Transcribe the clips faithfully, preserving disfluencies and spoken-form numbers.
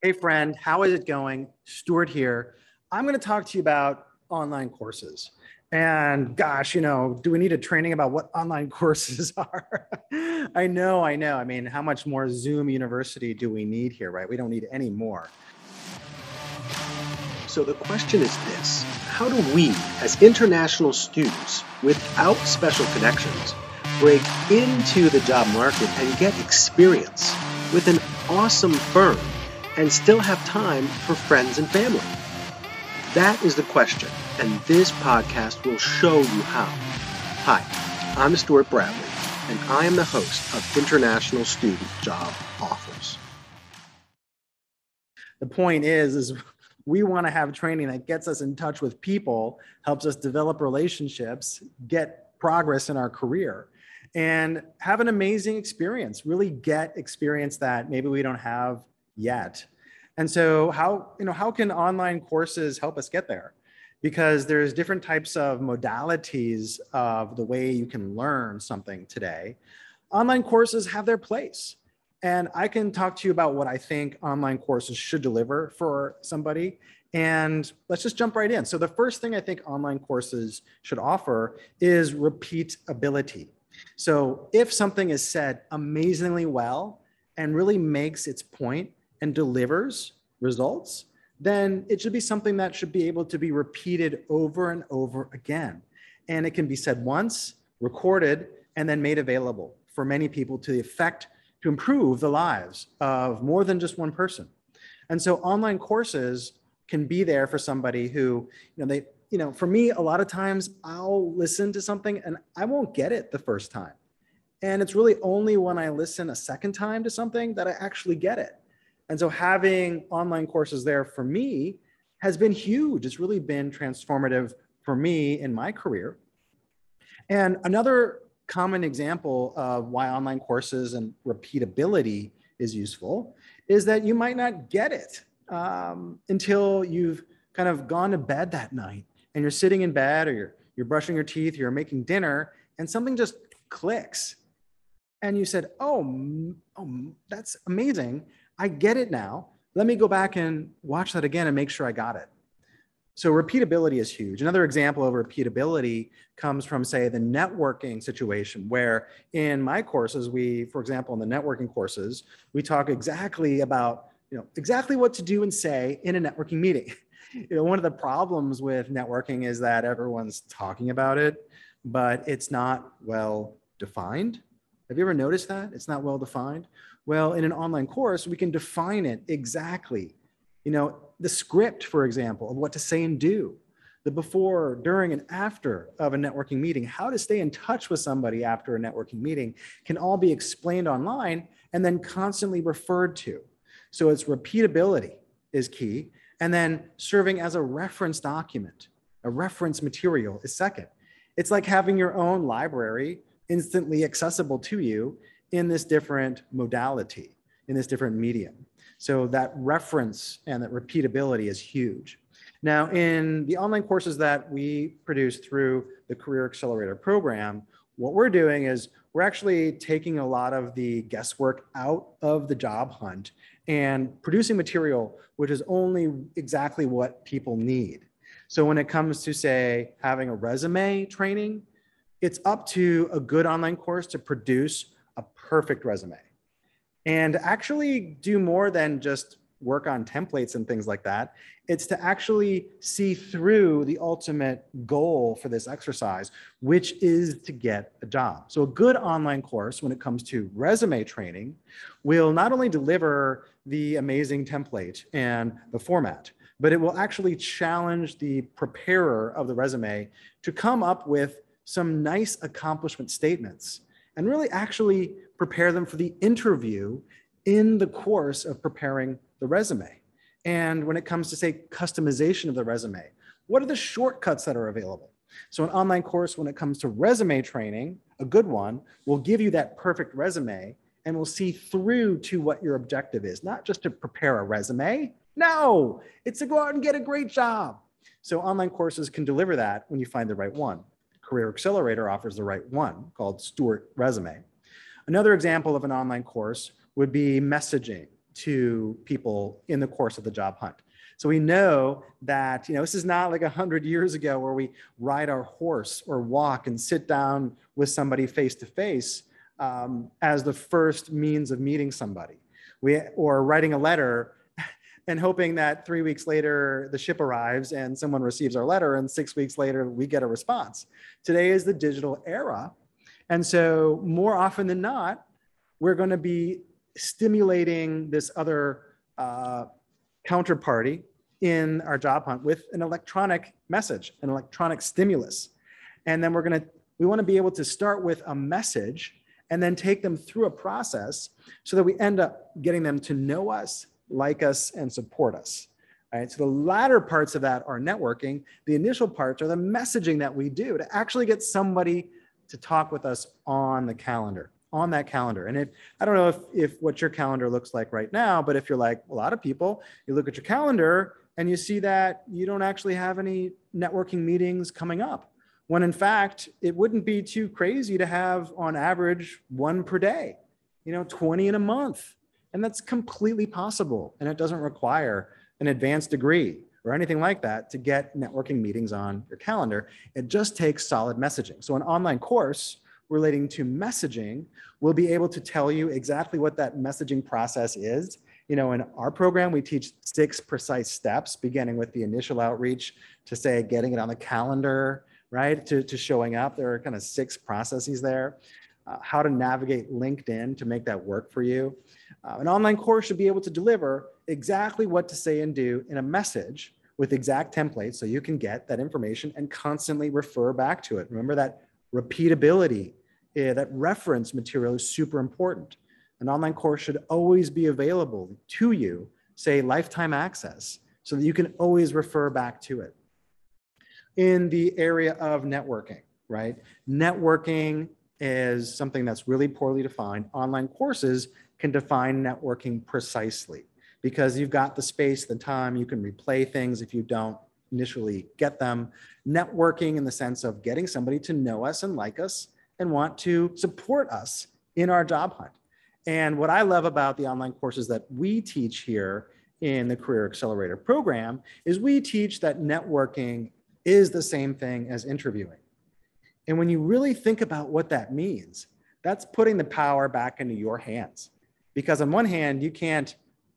Hey friend, how is it going? Stuart here. I'm going to talk to you about online courses. And gosh, you know, do we need a training about what online courses are? I know, I know. I mean, how much more Zoom University do we need here, right? We don't need any more. So the question is this: how do we, as international students without special connections, break into the job market and get experience with an awesome firm and still have time for friends and family? That is the question, and this podcast will show you how. Hi, I'm Stuart Bradley, and I am the host of International Student Job Offers. The point is, is we want to have training that gets us in touch with people, helps us develop relationships, get progress in our career, and have an amazing experience, really get experience that maybe we don't have yet. And so how, you know, how can online courses help us get there? Because there's different types of modalities of the way you can learn something today. Online courses have their place. And I can talk to you about what I think online courses should deliver for somebody. And let's just jump right in. So the first thing I think online courses should offer is repeatability. So if something is said amazingly well and really makes its point and delivers results, then it should be something that should be able to be repeated over and over again. And it can be said once, recorded, and then made available for many people to the effect to improve the lives of more than just one person. And so online courses can be there for somebody who, you know, they, you know, for me, a lot of times I'll listen to something and I won't get it the first time. And it's really only when I listen a second time to something that I actually get it. And so having online courses there for me has been huge. It's really been transformative for me in my career. And another common example of why online courses and repeatability is useful is that you might not get it um, until you've kind of gone to bed that night and you're sitting in bed or you're, you're brushing your teeth, you're making dinner, and something just clicks. And you said, oh, oh that's amazing. I get it now. Let me go back and watch that again and make sure I got it. So repeatability is huge. Another example of repeatability comes from, say, the networking situation, where in my courses, we, for example, in the networking courses, we talk exactly about, you know, exactly what to do and say in a networking meeting. You know, one of the problems with networking is that everyone's talking about it, but it's not well defined. Have you ever noticed that? It's not well defined. Well, in an online course, we can define it exactly. You know, the script, for example, of what to say and do, the before, during, and after of a networking meeting, how to stay in touch with somebody after a networking meeting can all be explained online and then constantly referred to. So it's repeatability is key. And then serving as a reference document, a reference material is second. It's like having your own library instantly accessible to you in this different modality, in this different medium. So that reference and that repeatability is huge. Now, in the online courses that we produce through the Career Accelerator program, what we're doing is we're actually taking a lot of the guesswork out of the job hunt and producing material which is only exactly what people need. So when it comes to, say, having a resume training, it's up to a good online course to produce a perfect resume and actually do more than just work on templates and things like that. It's to actually see through the ultimate goal for this exercise, which is to get a job. So a good online course when it comes to resume training will not only deliver the amazing template and the format, but it will actually challenge the preparer of the resume to come up with some nice accomplishment statements and really actually prepare them for the interview in the course of preparing the resume. And when it comes to, say, customization of the resume, what are the shortcuts that are available? So an online course, when it comes to resume training, a good one, will give you that perfect resume and will see through to what your objective is, not just to prepare a resume. No, it's to go out and get a great job. So online courses can deliver that when you find the right one. Career Accelerator offers the right one, called Stuart Resume. Another example of an online course would be messaging. to people in the course of the job hunt. So we know that, you know, this is not like a hundred years ago where we ride our horse or walk and sit down with somebody face to face um, as the first means of meeting somebody, we, or writing a letter and hoping that three weeks later the ship arrives and someone receives our letter, and six weeks later we get a response. Today is the digital era. And so more often than not, we're going to be stimulating this other uh, counterparty in our job hunt with an electronic message, an electronic stimulus. And then we're going to, we want to be able to start with a message and then take them through a process so that we end up getting them to know us, like us, and support us. All right, so the latter parts of that are networking. The initial parts are the messaging that we do to actually get somebody to talk with us on the calendar, on that calendar. And if, I don't know if, if what your calendar looks like right now, but if you're like a lot of people, you look at your calendar and you see that you don't actually have any networking meetings coming up, when in fact, it wouldn't be too crazy to have on average one per day, you know, twenty in a month. And that's completely possible. And it doesn't require an advanced degree or anything like that to get networking meetings on your calendar. It just takes solid messaging. So an online course relating to messaging will be able to tell you exactly what that messaging process is. You know, in our program, we teach six precise steps, beginning with the initial outreach to, say, getting it on the calendar, right, to, to showing up. There are kind of six processes there. Uh, how to navigate LinkedIn to make that work for you. Uh, an online course should be able to deliver exactly what to say and do in a message with exact templates so you can get that information and constantly refer back to it. Remember that repeatability, yeah, that reference material is super important. An online course should always be available to you, say lifetime access, so that you can always refer back to it. In the area of networking, right? Networking is something that's really poorly defined. Online courses can define networking precisely because you've got the space, the time, you can replay things if you don't initially get them. Networking in the sense of getting somebody to know us and like us and want to support us in our job hunt. And what I love about the online courses that we teach here in the Career Accelerator program is we teach that networking is the same thing as interviewing. And when you really think about what that means, that's putting the power back into your hands. Because on one hand, you can't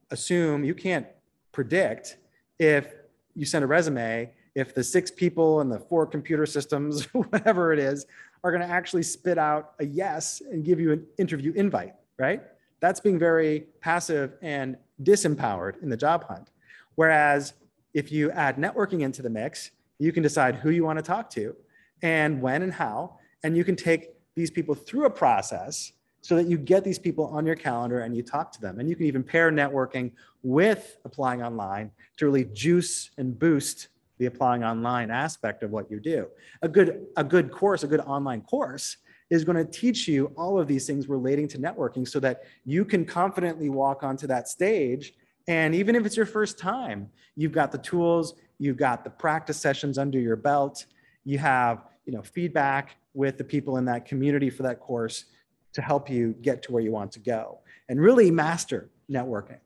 assume, you can't predict if you send a resume, if the six people and the four computer systems, whatever it is, are going to actually spit out a yes and give you an interview invite, right? That's being very passive and disempowered in the job hunt. Whereas if you add networking into the mix, you can decide who you want to talk to and when and how, and you can take these people through a process so that you get these people on your calendar and you talk to them. And you can even pair networking with applying online to really juice and boost the applying online aspect of what you do. A good, a good course, a good online course is going to teach you all of these things relating to networking so that you can confidently walk onto that stage. And even if it's your first time, you've got the tools, you've got the practice sessions under your belt, you have, you know, feedback with the people in that community for that course to help you get to where you want to go and really master networking.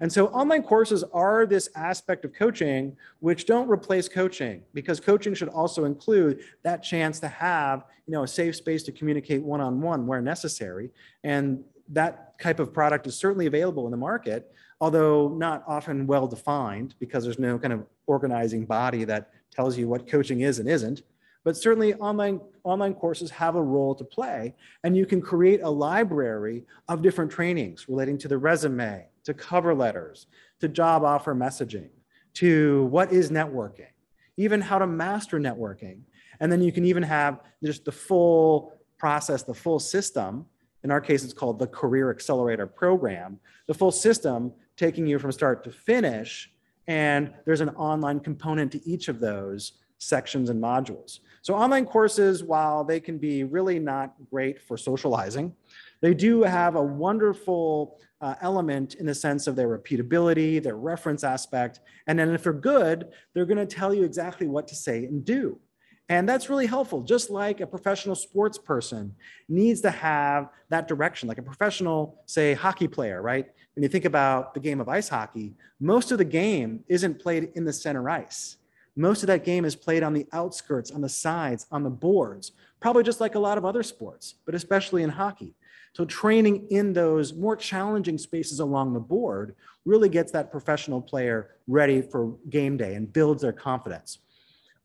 And so online courses are this aspect of coaching, which don't replace coaching, because coaching should also include that chance to have, you know, a safe space to communicate one-on-one where necessary. And that type of product is certainly available in the market, although not often well-defined because there's no kind of organizing body that tells you what coaching is and isn't. But certainly online, online courses have a role to play, and you can create a library of different trainings relating to the resume, to cover letters, to job offer messaging, to what is networking, even how to master networking. And then you can even have just the full process, the full system. In our case, it's called the Career Accelerator Program, the full system taking you from start to finish. And there's an online component to each of those sections and modules. So online courses, while they can be really not great for socializing, they do have a wonderful uh, element in the sense of their repeatability, their reference aspect. And then if they're good, they're going to tell you exactly what to say and do. And that's really helpful, just like a professional sports person needs to have that direction, like a professional, say, hockey player, right? When you think about the game of ice hockey, most of the game isn't played in the center ice. Most of that game is played on the outskirts, on the sides, on the boards, probably just like a lot of other sports, but especially in hockey. So training in those more challenging spaces along the board really gets that professional player ready for game day and builds their confidence.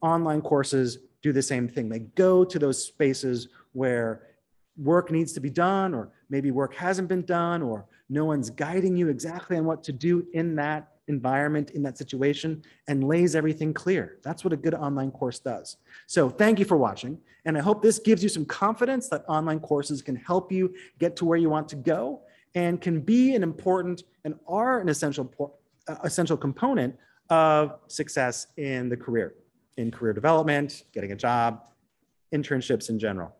Online courses do the same thing. They go to those spaces where work needs to be done, or maybe work hasn't been done, or no one's guiding you exactly on what to do in that environment, in that situation, and lays everything clear. That's what a good online course does. So thank you for watching. And I hope this gives you some confidence that online courses can help you get to where you want to go and can be an important and are an essential, uh, essential component of success in the career, in career development, getting a job, internships in general.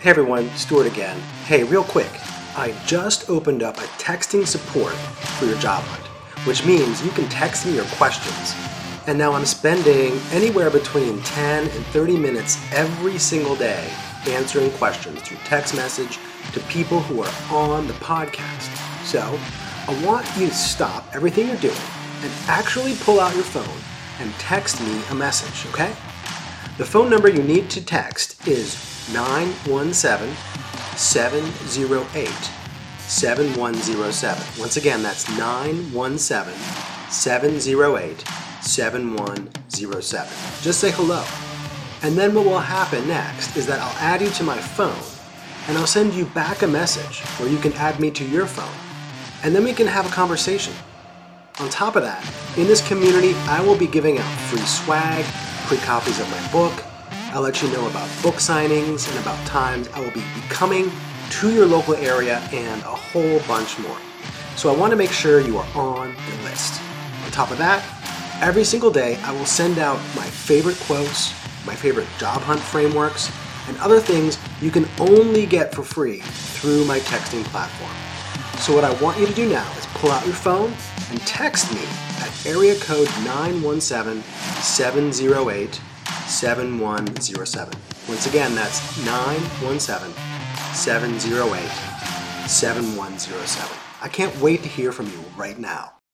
Hey everyone, Stuart again. Hey, real quick, I just opened up a texting support for your job hunt, which means you can text me your questions. And now I'm spending anywhere between ten and thirty minutes every single day answering questions through text message to people who are on the podcast. So I want you to stop everything you're doing and actually pull out your phone and text me a message, okay? The phone number you need to text is nine one seven, seven zero eight, seven one zero seven. Once again, that's nine one seven, seven zero eight, seven one zero seven. Just say hello. And then what will happen next is that I'll add you to my phone, and I'll send you back a message where you can add me to your phone. And then we can have a conversation. On top of that, in this community, I will be giving out free swag, free copies of my book. I'll let you know about book signings and about times I will be coming to your local area and a whole bunch more. So I want to make sure you are on the list. On top of that, every single day I will send out my favorite quotes, my favorite job hunt frameworks, and other things you can only get for free through my texting platform. So what I want you to do now is pull out your phone and text me at area code nine one seven, seven zero eight, seven one zero seven. Once again, that's nine one seven, seven zero eight, seven one zero seven. I can't wait to hear from you right now.